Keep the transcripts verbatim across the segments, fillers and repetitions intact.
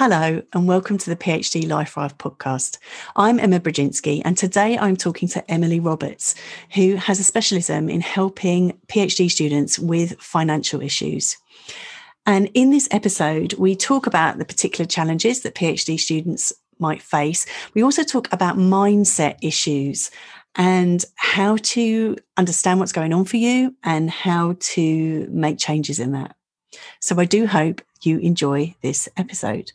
Hello and welcome to the PhD Life Rive podcast. I'm Emma Brodzinski and today I'm talking to Emily Roberts, who has a specialism in helping PhD students with financial issues. And in this episode, we talk about the particular challenges that PhD students might face. We also talk about mindset issues and how to understand what's going on for you and how to make changes in that. So I do hope you enjoy this episode.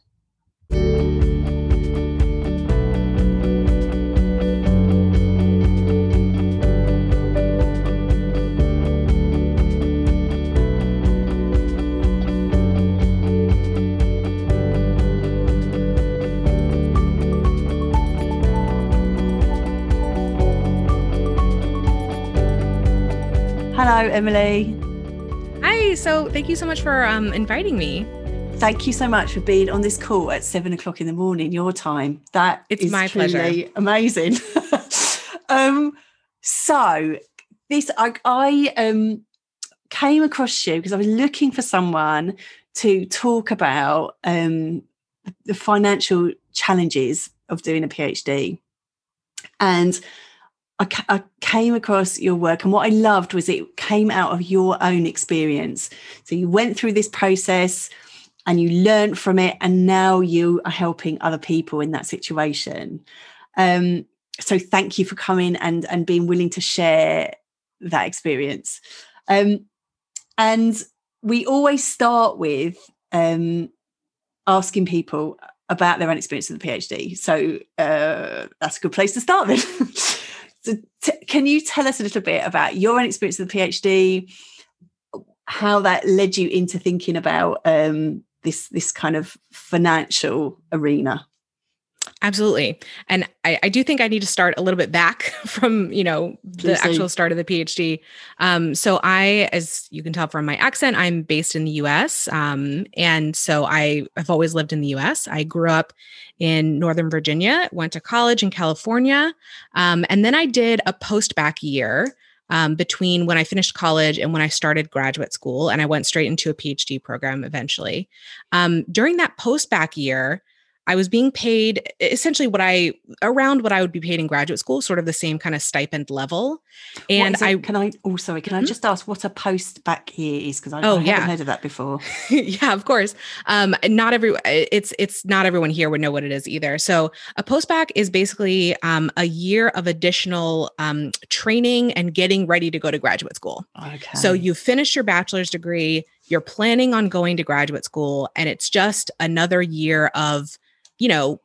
Hello, Emily. Hi, so thank you so much for um, inviting me. Thank you so much for being on this call at seven o'clock in the morning, your time. That it's is my truly pleasure. Amazing. um, so this, I, I um, came across you because I was looking for someone to talk about um, the financial challenges of doing a PhD. And I, ca- I came across your work, and what I loved was it came out of your own experience. So you went through this process and you learned from it, and now you are helping other people in that situation. Um, so thank you for coming and, and being willing to share that experience. Um, and we always start with um, asking people about their own experience with the PhD. So uh, that's a good place to start then. So t- can you tell us a little bit about your own experience with the PhD, how that led you into thinking about um, this this kind of financial arena? Absolutely. And I, I do think I need to start a little bit back from, you know, the Please actual see. start of the PhD. Um, so I, as you can tell from my accent, I'm based in the U S. Um, and so I, I've always lived in the U S. I grew up in Northern Virginia, went to college in California. Um, and then I did a post-bac year Um, between when I finished college and when I started graduate school, and I went straight into a PhD program eventually. Um, during that post-bac year, I was being paid essentially what I, around what I would be paid in graduate school, sort of the same kind of stipend level. And I, can I, oh, sorry, can mm-hmm. I just ask what a post-bac year is? Because I, oh, I haven't yeah. heard of that before. yeah, of course. Um, not every, it's, it's not everyone here would know what it is either. So a post-bac is basically um, a year of additional um, training and getting ready to go to graduate school. Okay. So you finish your bachelor's degree, you're planning on going to graduate school, and it's just another year of, you know,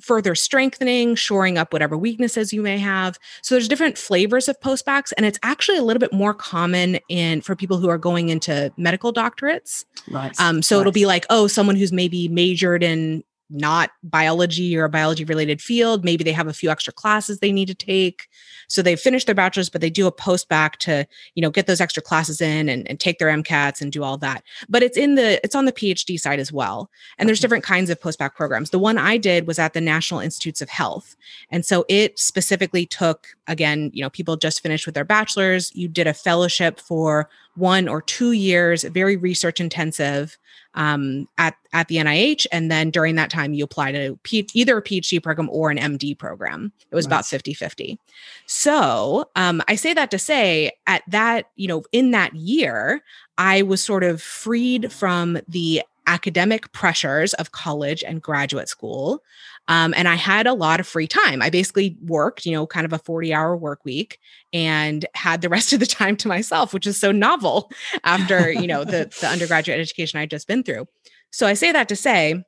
further strengthening, shoring up whatever weaknesses you may have. So there's different flavors of post-bacs, and it's actually a little bit more common in for people who are going into medical doctorates. Right. Um, so right. it'll be like, oh, someone who's maybe majored in not biology or a biology related field. Maybe they have a few extra classes they need to take. So they finish their bachelor's, but they do a post-bac to, you know, get those extra classes in and, and take their MCATs and do all that. But it's in the, it's on the PhD side as well. And there's different kinds of post-bac programs. The one I did was at the National Institutes of Health. And so it specifically took, again, you know, people just finished with their bachelor's. You did a fellowship for one or two years, very research intensive, um, at, at the N I H. And then during that time, you apply to P- either a PhD program or an M D program. It was right. about fifty-fifty. So, um, I say that to say at that, you know, in that year, I was sort of freed from the academic pressures of college and graduate school. Um, and I had a lot of free time. I basically worked, you know, kind of a forty hour work week and had the rest of the time to myself, which is so novel after, you know, the, the undergraduate education I'd just been through. So I say that to say,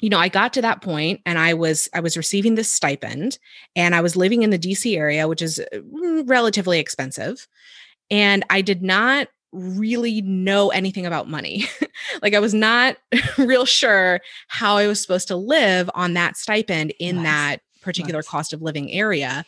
you know, I got to that point and I was, I was receiving this stipend and I was living in the D C area, which is relatively expensive. And I did not really know anything about money. Like I was not real sure how I was supposed to live on that stipend in nice. that particular nice. cost of living area.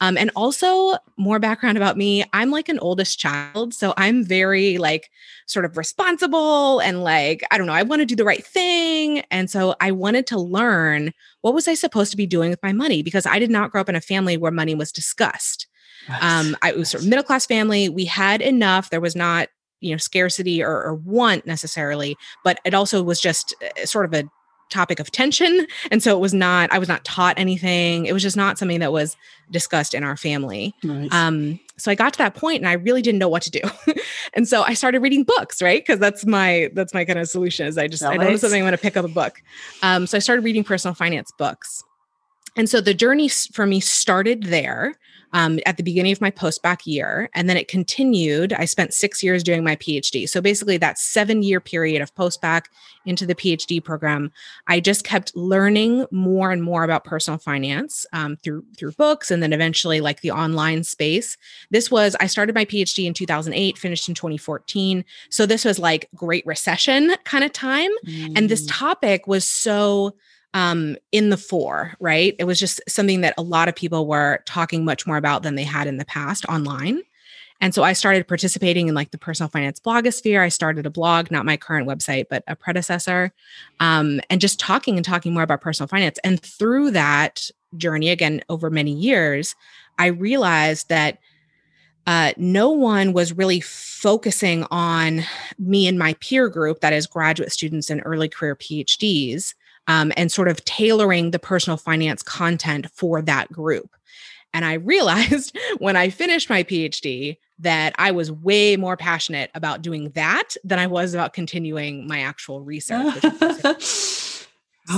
Um, and also more background about me, I'm like an oldest child. So I'm very like sort of responsible and like, I don't know, I want to do the right thing. And so I wanted to learn what was I supposed to be doing with my money because I did not grow up in a family where money was discussed. Right. Um, I it was sort of middle-class family. We had enough. There was not, you know, scarcity or, or want necessarily, but it also was just sort of a topic of tension. And so it was not, I was not taught anything. It was just not something that was discussed in our family. Right. Um, so I got to that point and I really didn't know what to do. And so I started reading books, right? Cause that's my, that's my kind of solution is I just, I know something, I'm going to pick up a book. Um, so I started reading personal finance books. And so the journey for me started there um, at the beginning of my postdoc year. And then it continued. I spent six years doing my PhD. So basically that seven year period of postdoc into the PhD program, I just kept learning more and more about personal finance um, through through books and then eventually like the online space. This was, I started my PhD in two thousand eight, finished in twenty fourteen. So this was like Great Recession kind of time. Mm. And this topic was so... Um, in the fore, right? It was just something that a lot of people were talking much more about than they had in the past online. And so I started participating in like the personal finance blogosphere. I started a blog, not my current website, but a predecessor, um, and just talking and talking more about personal finance. And through that journey, again, over many years, I realized that Uh, no one was really focusing on me and my peer group, that is graduate students and early career PhDs, um, and sort of tailoring the personal finance content for that group. And I realized when I finished my PhD that I was way more passionate about doing that than I was about continuing my actual research.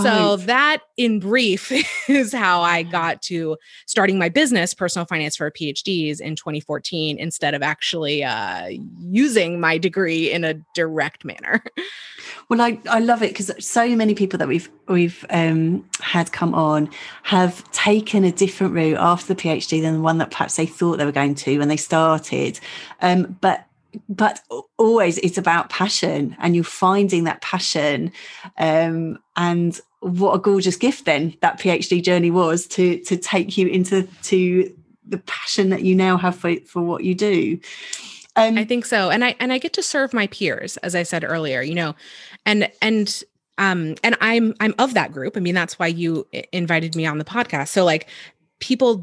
So that in brief is how I got to starting my business, Personal Finance for PhDs, in twenty fourteen, instead of actually uh, using my degree in a direct manner. Well, I, I love it because so many people that we've we've um, had come on have taken a different route after the PhD than the one that perhaps they thought they were going to when they started. Um, but But always it's about passion, and you're finding that passion. Um, and what a gorgeous gift then that PhD journey was to to take you into to the passion that you now have for, for what you do. Um, I think so. And I and I get to serve my peers, as I said earlier, you know, and and um and I'm I'm of that group. I mean, that's why you invited me on the podcast. So like people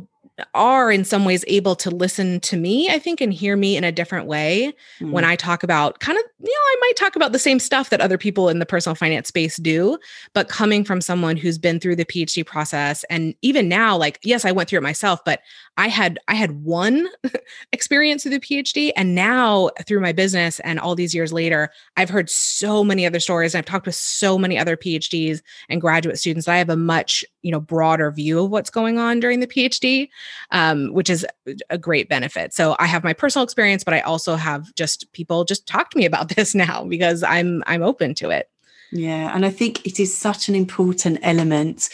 are in some ways able to listen to me, I think, and hear me in a different way mm. when I talk about kind of, you know, I might talk about the same stuff that other people in the personal finance space do, but coming from someone who's been through the PhD process. And even now, like, yes, I went through it myself, but I had, I had one experience through the PhD. And now through my business and all these years later, I've heard so many other stories. And I've talked with so many other PhDs and graduate students that I have a much, you know, broader view of what's going on during the PhD. Um, which is a great benefit. So I have my personal experience, but I also have just people just talk to me about this now because I'm I'm open to it. Yeah. And I think it is such an important element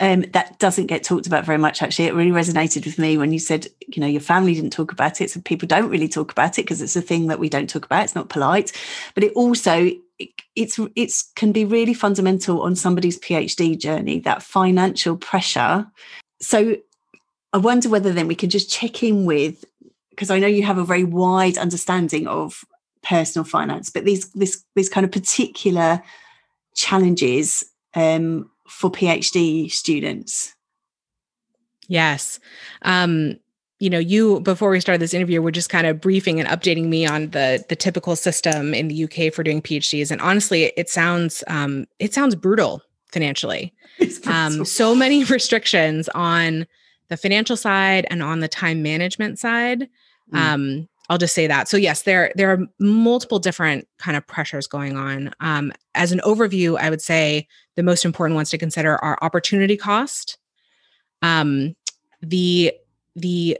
um, that doesn't get talked about very much, actually. It really resonated with me when you said, you know, your family didn't talk about it. So people don't really talk about it because it's a thing that we don't talk about. It's not polite. But it also, it, it's it's can be really fundamental on somebody's PhD journey, that financial pressure. So I wonder whether then we could just check in with, because I know you have a very wide understanding of personal finance, but these this these kind of particular challenges um, for PhD students. Yes. Um, you know, you, before we started this interview, were just kind of briefing and updating me on the the typical system in the U K for doing PhDs. And honestly, it sounds um, it sounds brutal financially. It's brutal. Um, so many restrictions on the financial side and on the time management side. Mm. Um, I'll just say that. So yes, there, there are multiple different kind of pressures going on. Um, as an overview, I would say the most important ones to consider are opportunity cost, um, the, the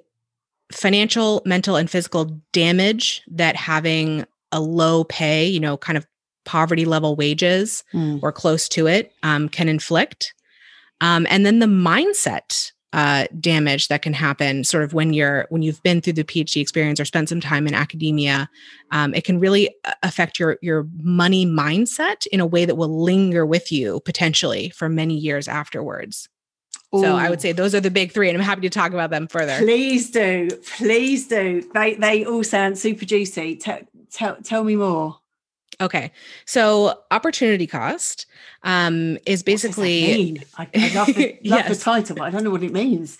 financial, mental, and physical damage that having a low pay, you know, kind of poverty level wages mm. or close to it, um, can inflict. Um, and then the mindset Uh, damage that can happen sort of when you're, when you've been through the PhD experience or spent some time in academia, um, it can really affect your, your money mindset in a way that will linger with you potentially for many years afterwards. Ooh. So I would say those are the big three, and I'm happy to talk about them further. Please do. Please do. They, they all sound super juicy. Tell, tell, tell me more. Okay. So opportunity cost um, is basically... What does that mean? I, I love, the, love yes. the title, but I don't know what it means.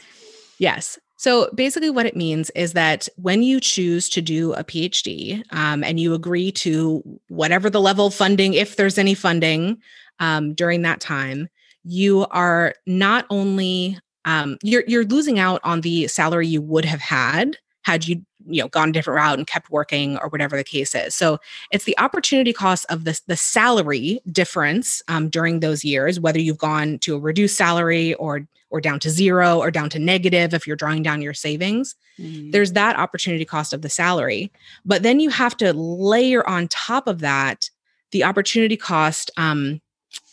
Yes. So basically what it means is that when you choose to do a PhD um, and you agree to whatever the level of funding, if there's any funding, um, during that time, you are not only um, you're you're losing out on the salary you would have had had you you know gone a different route and kept working or whatever the case is. So it's the opportunity cost of the the salary difference um, during those years, whether you've gone to a reduced salary or or down to zero or down to negative if you're drawing down your savings. Mm. There's that opportunity cost of the salary, but then you have to layer on top of that the opportunity cost um,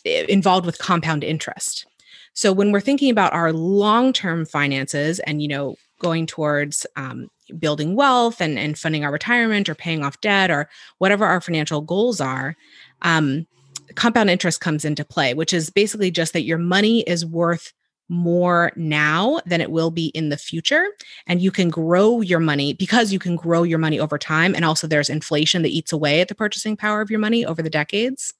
involved with compound interest. So when we're thinking about our long-term finances and, you know, going towards um, building wealth and, and funding our retirement or paying off debt or whatever our financial goals are, um, compound interest comes into play, which is basically just that your money is worth more now than it will be in the future. And you can grow your money because you can grow your money over time. And also there's inflation that eats away at the purchasing power of your money over the decades.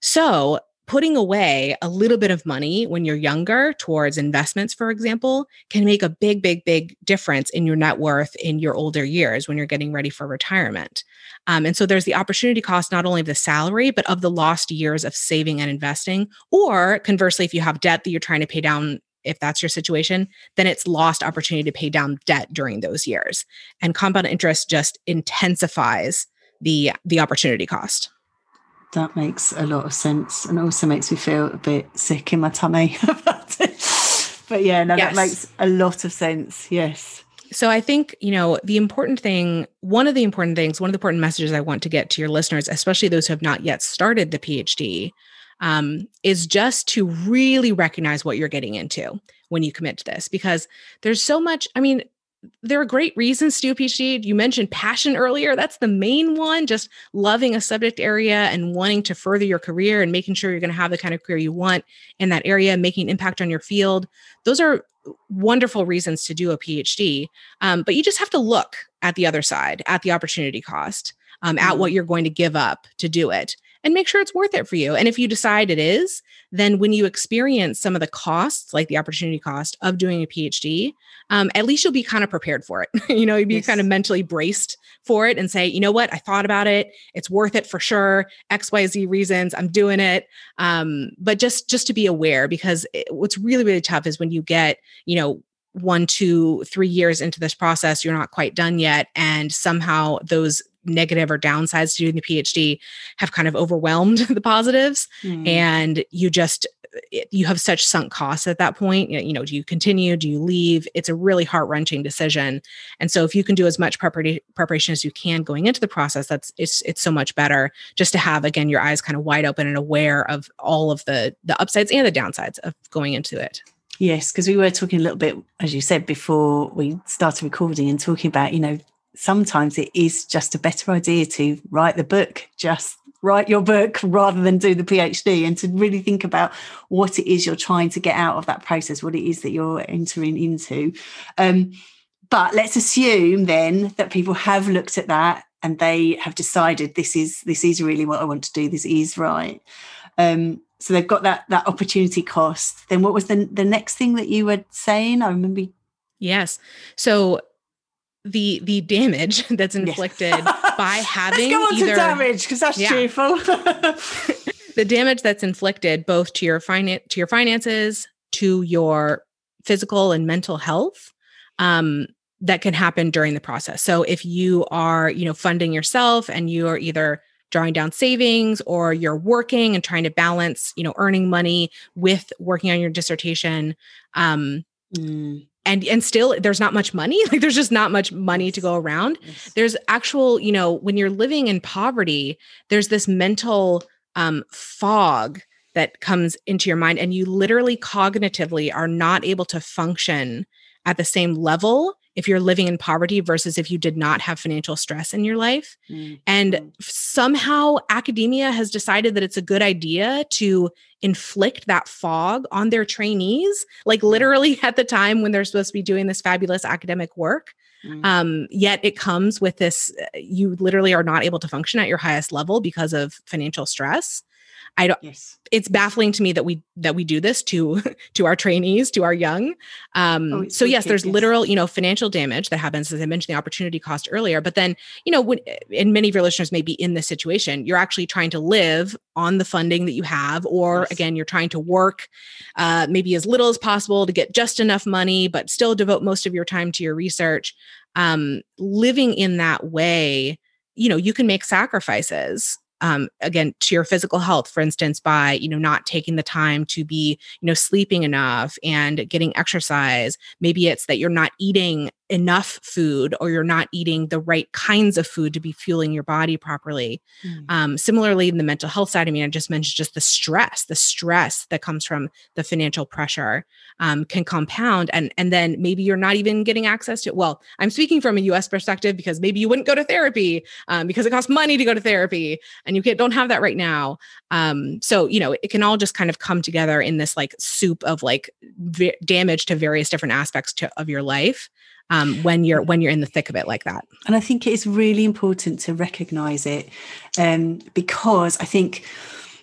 So putting away a little bit of money when you're younger towards investments, for example, can make a big, big, big difference in your net worth in your older years when you're getting ready for retirement. Um, and so there's the opportunity cost, not only of the salary, but of the lost years of saving and investing, or conversely, if you have debt that you're trying to pay down, if that's your situation, then it's lost opportunity to pay down debt during those years. And compound interest just intensifies the, the opportunity cost. That makes a lot of sense, and also makes me feel a bit sick in my tummy. But yeah, no, yes. That makes a lot of sense. Yes. So I think, you know, the important thing, one of the important things, one of the important messages I want to get to your listeners, especially those who have not yet started the PhD, um, is just to really recognize what you're getting into when you commit to this, because there's so much, I mean, there are great reasons to do a PhD. You mentioned passion earlier. That's the main one, just loving a subject area and wanting to further your career and making sure you're going to have the kind of career you want in that area, making an impact on your field. Those are wonderful reasons to do a PhD. Um, but you just have to look at the other side, at the opportunity cost, um, at what you're going to give up to do it, and make sure it's worth it for you. And if you decide it is, then when you experience some of the costs, like the opportunity cost of doing a PhD, um, at least you'll be kind of prepared for it. you know, you'll be yes. kind of mentally braced for it and say, you know what, I thought about it. It's worth it for sure. X, Y, Z reasons, I'm doing it. Um, but just, just to be aware, because it, what's really, really tough is when you get, you know, one, two, three years into this process, you're not quite done yet. And somehow those negative or downsides to doing the PhD have kind of overwhelmed the positives. Mm. And you just, you have such sunk costs at that point. You know, do you continue? Do you leave? It's a really heart-wrenching decision. And so if you can do as much preparation as you can going into the process, that's it's it's so much better, just to have, again, your eyes kind of wide open and aware of all of the, the upsides and the downsides of going into it. Yes, because we were talking a little bit, as you said, before we started recording, and talking about, you know, sometimes it is just a better idea to write the book, just write your book rather than do the PhD, and to really think about what it is you're trying to get out of that process, what it is that you're entering into. Um, but let's assume then that people have looked at that and they have decided this is this is really what I want to do, this is right. Um, so they've got that that opportunity cost. Then what was the, the next thing that you were saying? I remember. Yes. So the the damage that's inflicted yes. by having Let's go on either, to damage, because that's yeah. cheerful. The damage that's inflicted both to your finance to your finances, to your physical and mental health, um, that can happen during the process. So if you are, you know, funding yourself and you are either drawing down savings, or you're working and trying to balance, you know, earning money with working on your dissertation, um, mm. And and still, there's not much money. Like, there's just not much money to go around. Yes. There's actual, you know, when you're living in poverty, there's this mental um, fog that comes into your mind, and you literally cognitively are not able to function at the same level if you're living in poverty versus if you did not have financial stress in your life. Mm-hmm. And somehow academia has decided that it's a good idea to inflict that fog on their trainees, like literally at the time when they're supposed to be doing this fabulous academic work. Mm-hmm. Um, yet it comes with this, you literally are not able to function at your highest level because of financial stress. I don't, yes. It's baffling to me that we, that we do this to, to our trainees, to our young. Um, oh, so yes, there's yes. literal, you know, financial damage that happens, as I mentioned, the opportunity cost earlier, but then, you know, when, and many of your listeners may be in this situation, you're actually trying to live on the funding that you have, or yes. again, you're trying to work uh, maybe as little as possible to get just enough money, but still devote most of your time to your research. Um, living in that way, you know, you can make sacrifices. Um, again, to your physical health, for instance, by, you know, not taking the time to be, you know, sleeping enough and getting exercise. Maybe it's that you're not eating enough food, or you're not eating the right kinds of food to be fueling your body properly. Mm. Um, similarly, in the mental health side, I mean, I just mentioned just the stress, the stress that comes from the financial pressure um, can compound. And, and then maybe you're not even getting access to, well, I'm speaking from a U S perspective, because maybe you wouldn't go to therapy um, because it costs money to go to therapy. And you can't, don't have that right now. Um, so, you know, it can all just kind of come together in this like soup of like v- damage to various different aspects to, of your life um, when you're, when you're in the thick of it like that. And I think it's really important to recognize it um, because I think,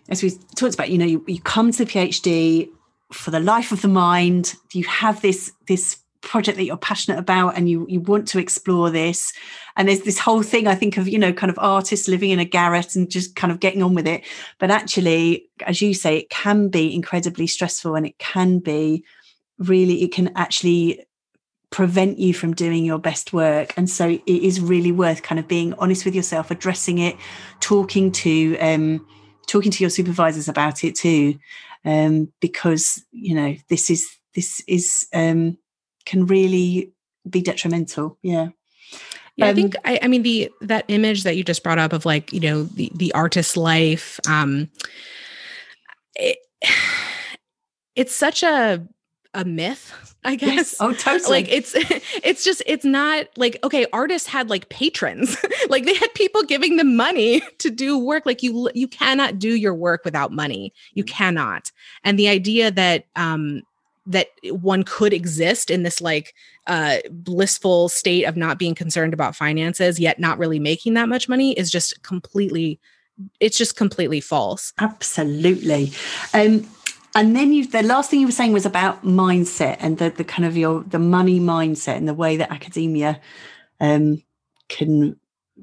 as we talked about, you know, you, you come to the PhD for the life of the mind, you have this, this project that you're passionate about, and you you want to explore this, and there's this whole thing I think of, you know, kind of artists living in a garret and just kind of getting on with it. But actually, as you say, it can be incredibly stressful, and it can be really, it can actually prevent you from doing your best work. And so it is really worth kind of being honest with yourself, addressing it, talking to um talking to your supervisors about it too, um because, you know, this is this is um can really be detrimental. Yeah. Yeah, um, I think, I, I mean, the, that image that you just brought up of like, you know, the, the artist's life, um, it, it's such a, a myth, I guess. Yes. Oh, totally. Like it's, it's just, it's not like, okay, artists had like patrons, like they had people giving them money to do work. Like you, you cannot do your work without money. You cannot. And the idea that, um, that one could exist in this like uh, blissful state of not being concerned about finances, yet not really making that much money is just completely, it's just completely false. Absolutely. Um, and then you, the last thing you were saying was about mindset and the, the kind of your, the money mindset and the way that academia um, can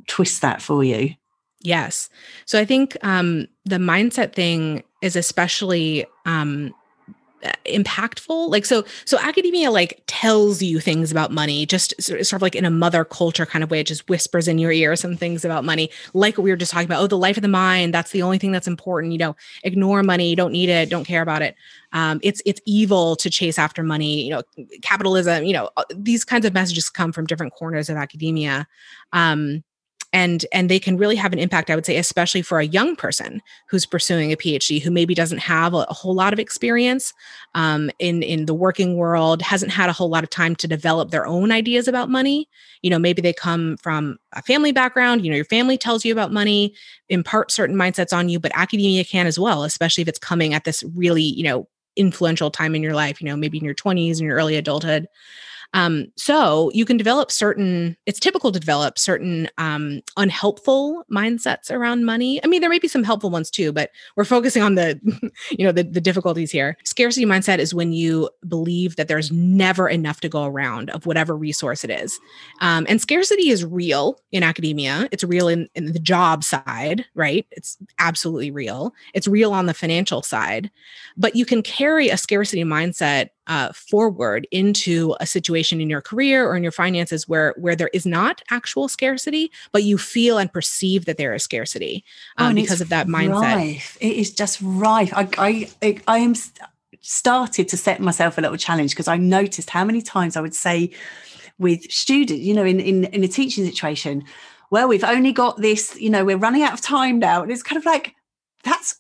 twist that for you. Yes. So I think um, the mindset thing is especially um, impactful. Like, so, so academia like tells you things about money, just sort of like in a mother culture kind of way, it just whispers in your ear some things about money, like we were just talking about, oh, the life of the mind, that's the only thing that's important, you know, ignore money, you don't need it, don't care about it. Um, it's, it's evil to chase after money, you know, capitalism, you know, these kinds of messages come from different corners of academia. Um, And and they can really have an impact, I would say, especially for a young person who's pursuing a PhD, who maybe doesn't have a, a whole lot of experience um, in, in the working world, hasn't had a whole lot of time to develop their own ideas about money. You know, maybe they come from a family background, you know, your family tells you about money, impart certain mindsets on you, but academia can as well, especially if it's coming at this really, you know, influential time in your life, you know, maybe in your twenties and your early adulthood. Um, so you can develop certain, it's typical to develop certain, um, unhelpful mindsets around money. I mean, there may be some helpful ones too, but we're focusing on the, you know, the, the difficulties here. Scarcity mindset is when you believe that there's never enough to go around of whatever resource it is. Um, and scarcity is real in academia. It's real in, in the job side, right? It's absolutely real. It's real on the financial side, but you can carry a scarcity mindset Uh, forward into a situation in your career or in your finances where where there is not actual scarcity, but you feel and perceive that there is scarcity um, oh, because of that mindset. Rife. It is just rife. I I I, I am st- started to set myself a little challenge because I noticed how many times I would say with students, you know, in in, in a teaching situation, well, we've only got this, you know, we're running out of time now, and it's kind of like that's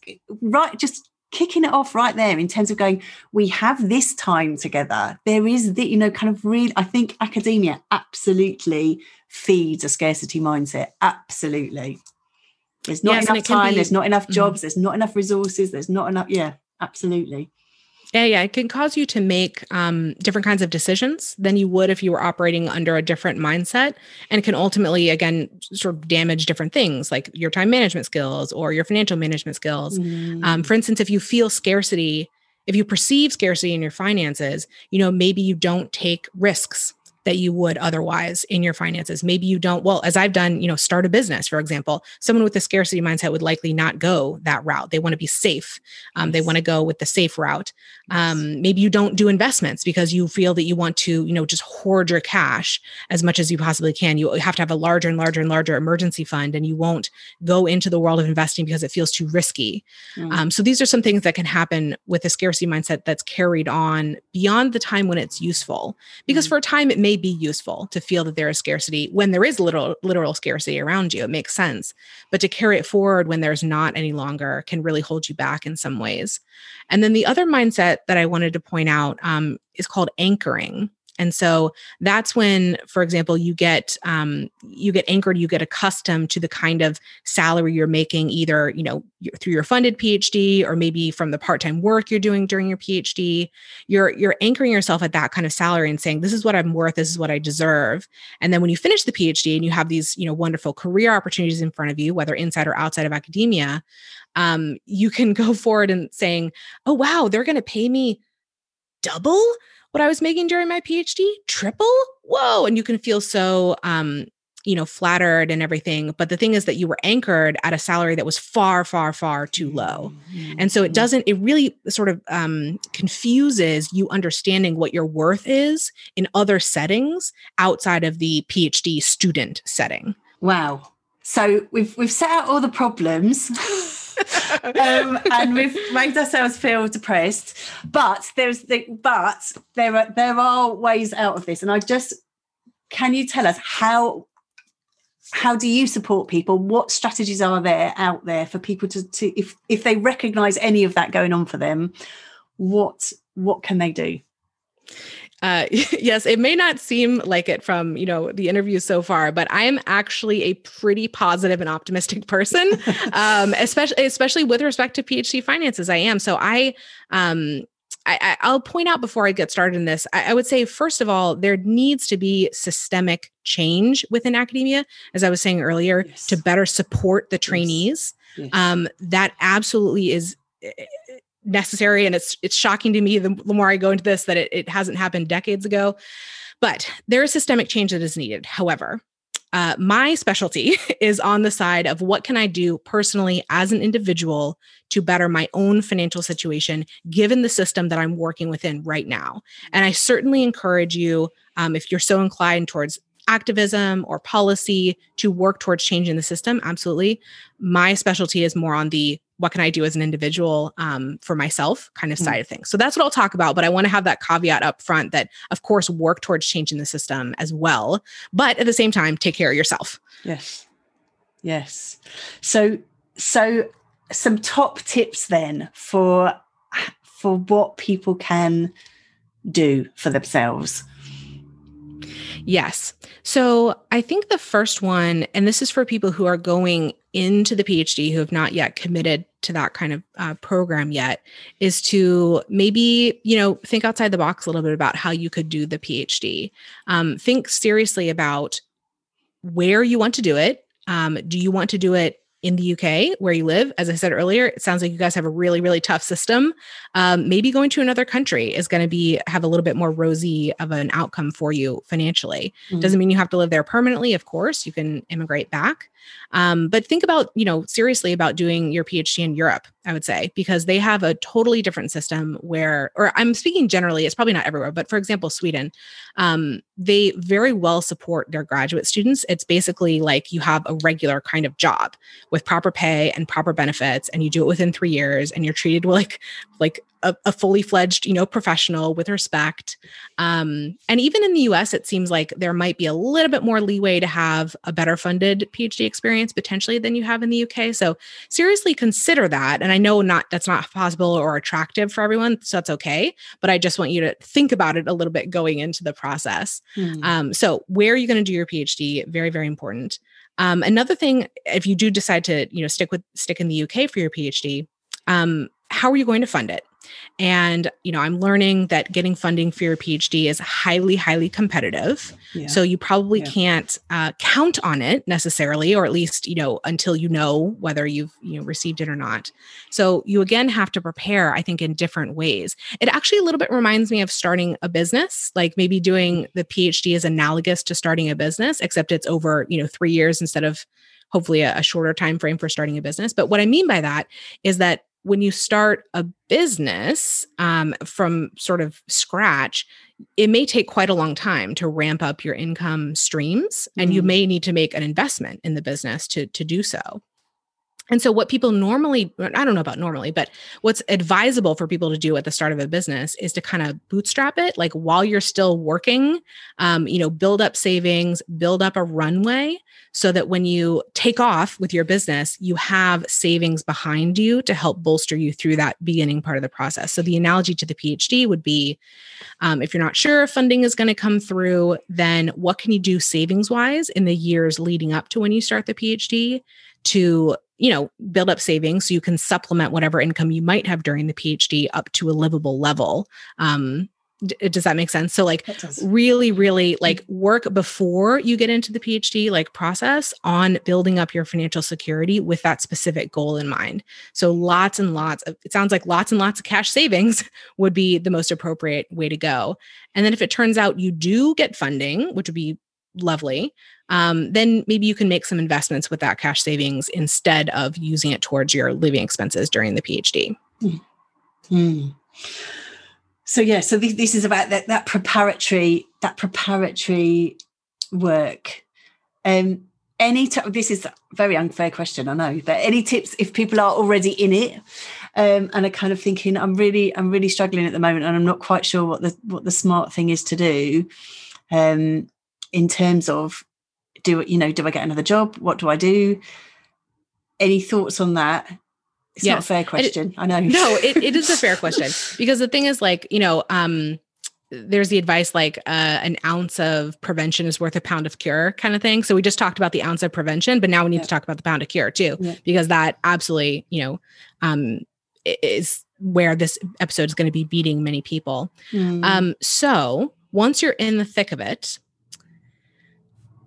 right, just. Kicking it off right there in terms of going, we have this time together. There is the, you know, kind of real, I think academia absolutely feeds a scarcity mindset. Absolutely. There's not yes, enough time. Be, there's not enough jobs. Mm-hmm. There's not enough resources. There's not enough. Yeah, absolutely. Yeah, yeah. It can cause you to make um, different kinds of decisions than you would if you were operating under a different mindset, and can ultimately, again, sort of damage different things like your time management skills or your financial management skills. Mm. Um, for instance, if you feel scarcity, if you perceive scarcity in your finances, you know, maybe you don't take risks that you would otherwise in your finances. Maybe you don't, well, as I've done, you know, start a business, for example. Someone with a scarcity mindset would likely not go that route. They want to be safe. Um, yes. They want to go with the safe route. Yes. Um, maybe you don't do investments because you feel that you want to, you know, just hoard your cash as much as you possibly can. You have to have a larger and larger and larger emergency fund, and you won't go into the world of investing because it feels too risky. Mm. Um, so these are some things that can happen with a scarcity mindset that's carried on beyond the time when it's useful. Because mm. for a time, it may be useful to feel that there is scarcity when there is literal, literal scarcity around you. It makes sense. But to carry it forward when there's not any longer can really hold you back in some ways. And then the other mindset that I wanted to point out um, is called anchoring. And so that's when, for example, you get um, you get anchored, you get accustomed to the kind of salary you're making, either you know through your funded PhD or maybe from the part-time work you're doing during your PhD. You're you're anchoring yourself at that kind of salary and saying, this is what I'm worth, this is what I deserve. And then when you finish the PhD and you have these you know wonderful career opportunities in front of you, whether inside or outside of academia, um, you can go forward and saying, oh wow, they're going to pay me double what I was making during my PhD, triple, whoa. And you can feel so, um, you know, flattered and everything. But the thing is that you were anchored at a salary that was far, far, far too low. Mm-hmm. And so it doesn't, it really sort of um, confuses you understanding what your worth is in other settings outside of the PhD student setting. Wow. So we've, we've set out all the problems. um, and we've made ourselves feel depressed, but there's the, but there are there are ways out of this. And I just, can you tell us how how do you support people? What strategies are there out there for people to, to if if they recognise any of that going on for them, what what can they do? Uh, yes, it may not seem like it from, you know, the interview so far, but I am actually a pretty positive and optimistic person, um, especially, especially with respect to PhD finances. I am. So I, um, I, I'll point out before I get started in this, I, I would say, first of all, there needs to be systemic change within academia, as I was saying earlier, yes. to better support the trainees. Yes. Yes. Um, that absolutely is necessary. And it's it's shocking to me, the, the more I go into this, that it, it hasn't happened decades ago. But there is systemic change that is needed. However, uh, my specialty is on the side of what can I do personally as an individual to better my own financial situation, given the system that I'm working within right now. And I certainly encourage you, um, if you're so inclined towards activism or policy, to work towards changing the system. Absolutely. My specialty is more on the what can I do as an individual um, for myself kind of mm. side of things. So that's what I'll talk about. But I want to have that caveat up front that, of course, work towards changing the system as well. But at the same time, take care of yourself. Yes. Yes. So so some top tips then for for what people can do for themselves. Yes. So I think the first one, and this is for people who are going into the PhD who have not yet committed to that kind of uh, program yet, is to maybe, you know, think outside the box a little bit about how you could do the PhD. Um, think seriously about where you want to do it. Um, do you want to do it in the U K where you live? As I said earlier, it sounds like you guys have a really, really tough system. Um, maybe going to another country is going to be have a little bit more rosy of an outcome for you financially. Mm-hmm. Doesn't mean you have to live there permanently. Of course, you can immigrate back. Um, but think about, you know, seriously about doing your PhD in Europe, I would say, because they have a totally different system where, or I'm speaking generally, it's probably not everywhere, but for example, Sweden, um, they very well support their graduate students. It's basically like you have a regular kind of job with proper pay and proper benefits, and you do it within three years and you're treated like, like a, a fully fledged, you know, professional with respect. Um, and even in the U S, it seems like there might be a little bit more leeway to have a better funded PhD experience potentially than you have in the U K. So seriously consider that. And I know not that's not possible or attractive for everyone, so that's okay. But I just want you to think about it a little bit going into the process. Mm. Um, so where are you going to do your PhD? Very, very important. Um, another thing, if you do decide to, you know, stick with stick in the U K for your PhD, um, how are you going to fund it? And, you know, I'm learning that getting funding for your PhD is highly, highly competitive. Yeah. So you probably yeah. can't uh, count on it necessarily, or at least, you know, until you know whether you've you know, received it or not. So you again have to prepare, I think, in different ways. It actually a little bit reminds me of starting a business, like maybe doing the PhD is analogous to starting a business, except it's over, you know, three years instead of hopefully a, a shorter time frame for starting a business. But what I mean by that is that when you start a business um, from sort of scratch, it may take quite a long time to ramp up your income streams, and mm-hmm. you may need to make an investment in the business to, to do so. And so what people normally, I don't know about normally, but what's advisable for people to do at the start of a business is to kind of bootstrap it, like while you're still working, um, you know, build up savings, build up a runway so that when you take off with your business, you have savings behind you to help bolster you through that beginning part of the process. So the analogy to the PhD would be, um, if you're not sure if funding is going to come through, then what can you do savings wise in the years leading up to when you start the PhD to, you know, build up savings so you can supplement whatever income you might have during the PhD up to a livable level. Um, d- does that make sense? So like really, really like work before you get into the PhD like process on building up your financial security with that specific goal in mind. So lots and lots of, it sounds like lots and lots of cash savings would be the most appropriate way to go. And then if it turns out you do get funding, which would be lovely, um, then maybe you can make some investments with that cash savings instead of using it towards your living expenses during the PhD. Mm-hmm. So yeah, so th- this is about that, that preparatory that preparatory work. Um, any t- this is a very unfair question, I know, but any tips if people are already in it um, and are kind of thinking, I'm really I'm really struggling at the moment, and I'm not quite sure what the what the smart thing is to do. Um, in terms of, do you know, do I get another job? What do I do? Any thoughts on that? It's yes. not a fair question. It, I know. No, it, it is a fair question, because the thing is like, you know, um, there's the advice like uh, an ounce of prevention is worth a pound of cure kind of thing. So we just talked about the ounce of prevention, but now we need yeah. to talk about the pound of cure too, yeah. because that absolutely, you know, um, is where this episode is going to be beating many people. Mm. Um, so once you're in the thick of it,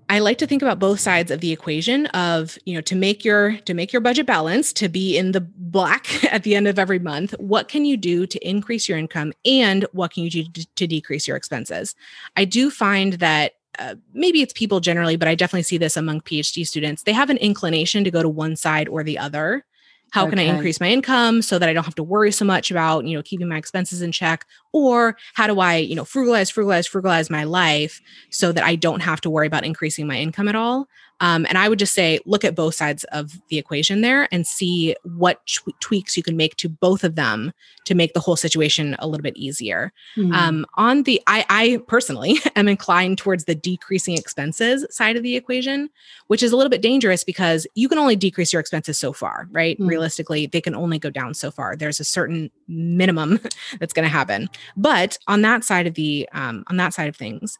I like to think about both sides of the equation of, you know, to make your, to make your budget balance, to be in the black at the end of every month, what can you do to increase your income and what can you do to, to decrease your expenses? I do find that uh, maybe it's people generally, but I definitely see this among PhD students. They have an inclination to go to one side or the other. How can okay. I increase my income so that I don't have to worry so much about, you know, keeping my expenses in check? Or how do I, you know, frugalize, frugalize, frugalize my life so that I don't have to worry about increasing my income at all? Um, and I would just say, look at both sides of the equation there and see what tw- tweaks you can make to both of them to make the whole situation a little bit easier. Mm-hmm. Um, on the, I, I personally am inclined towards the decreasing expenses side of the equation, which is a little bit dangerous because you can only decrease your expenses so far, right? Mm-hmm. Realistically, they can only go down so far. There's a certain minimum that's going to happen. But on that side of the, um, on that side of things,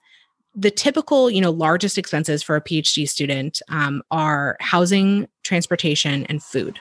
the typical, you know, largest expenses for a PhD student um, are housing, transportation, and food.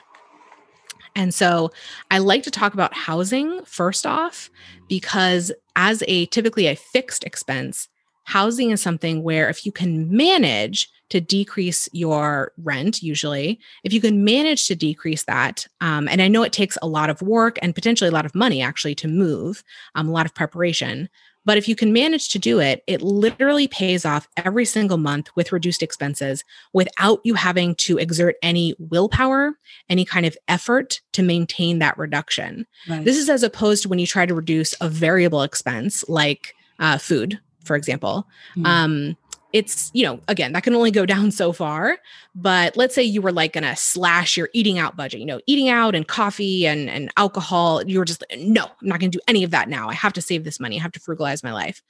And so I like to talk about housing first off, because as a typically a fixed expense, housing is something where if you can manage to decrease your rent, usually, if you can manage to decrease that, um, and I know it takes a lot of work and potentially a lot of money actually to move, um, a lot of preparation. But if you can manage to do it, it literally pays off every single month with reduced expenses without you having to exert any willpower, any kind of effort to maintain that reduction. Right. This is as opposed to when you try to reduce a variable expense like uh, food, for example. Mm. Um, it's, you know, again, that can only go down so far, but let's say you were like going to slash your eating out budget, you know, eating out and coffee and, and alcohol. You were just like, no, I'm not going to do any of that now. I have to save this money. I have to frugalize my life.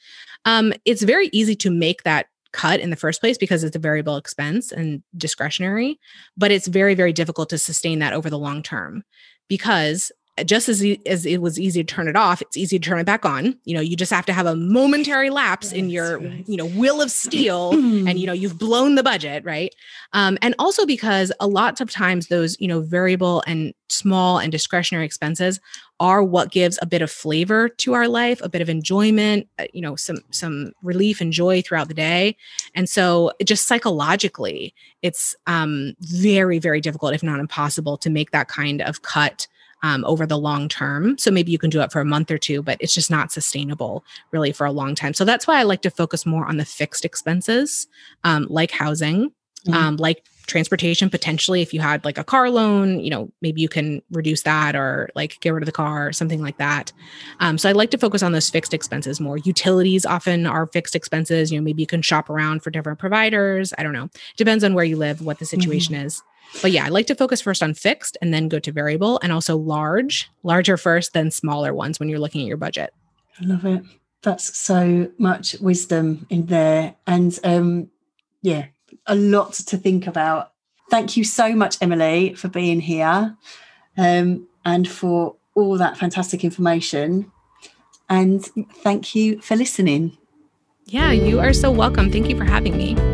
Um, it's very easy to make that cut in the first place because it's a variable expense and discretionary, but it's very, very difficult to sustain that over the long term because just as, e- as it was easy to turn it off, it's easy to turn it back on. You know, you just have to have a momentary lapse yes, in your, right. you know, will of steel and, you know, you've blown the budget, right? Um, and also because a lot of times those, you know, variable and small and discretionary expenses are what gives a bit of flavor to our life, a bit of enjoyment, you know, some, some relief and joy throughout the day. And so just psychologically, it's um, very, very difficult, if not impossible, to make that kind of cut Um, over the long term. So maybe you can do it for a month or two, but it's just not sustainable really for a long time. So that's why I like to focus more on the fixed expenses, um, like housing, mm-hmm. um, like transportation, potentially if you had like a car loan, you know, maybe you can reduce that or like get rid of the car or something like that. Um, so I like to focus on those fixed expenses more. Utilities often are fixed expenses. You know, maybe you can shop around for different providers. I don't know. Depends on where you live, what the situation mm-hmm. is. But yeah, I like to focus first on fixed and then go to variable and also large, larger first, then smaller ones when you're looking at your budget. I love it. That's so much wisdom in there. And um, yeah, a lot to think about. Thank you so much, Emily, for being here um, and for all that fantastic information. And thank you for listening. Yeah, you are so welcome. Thank you for having me.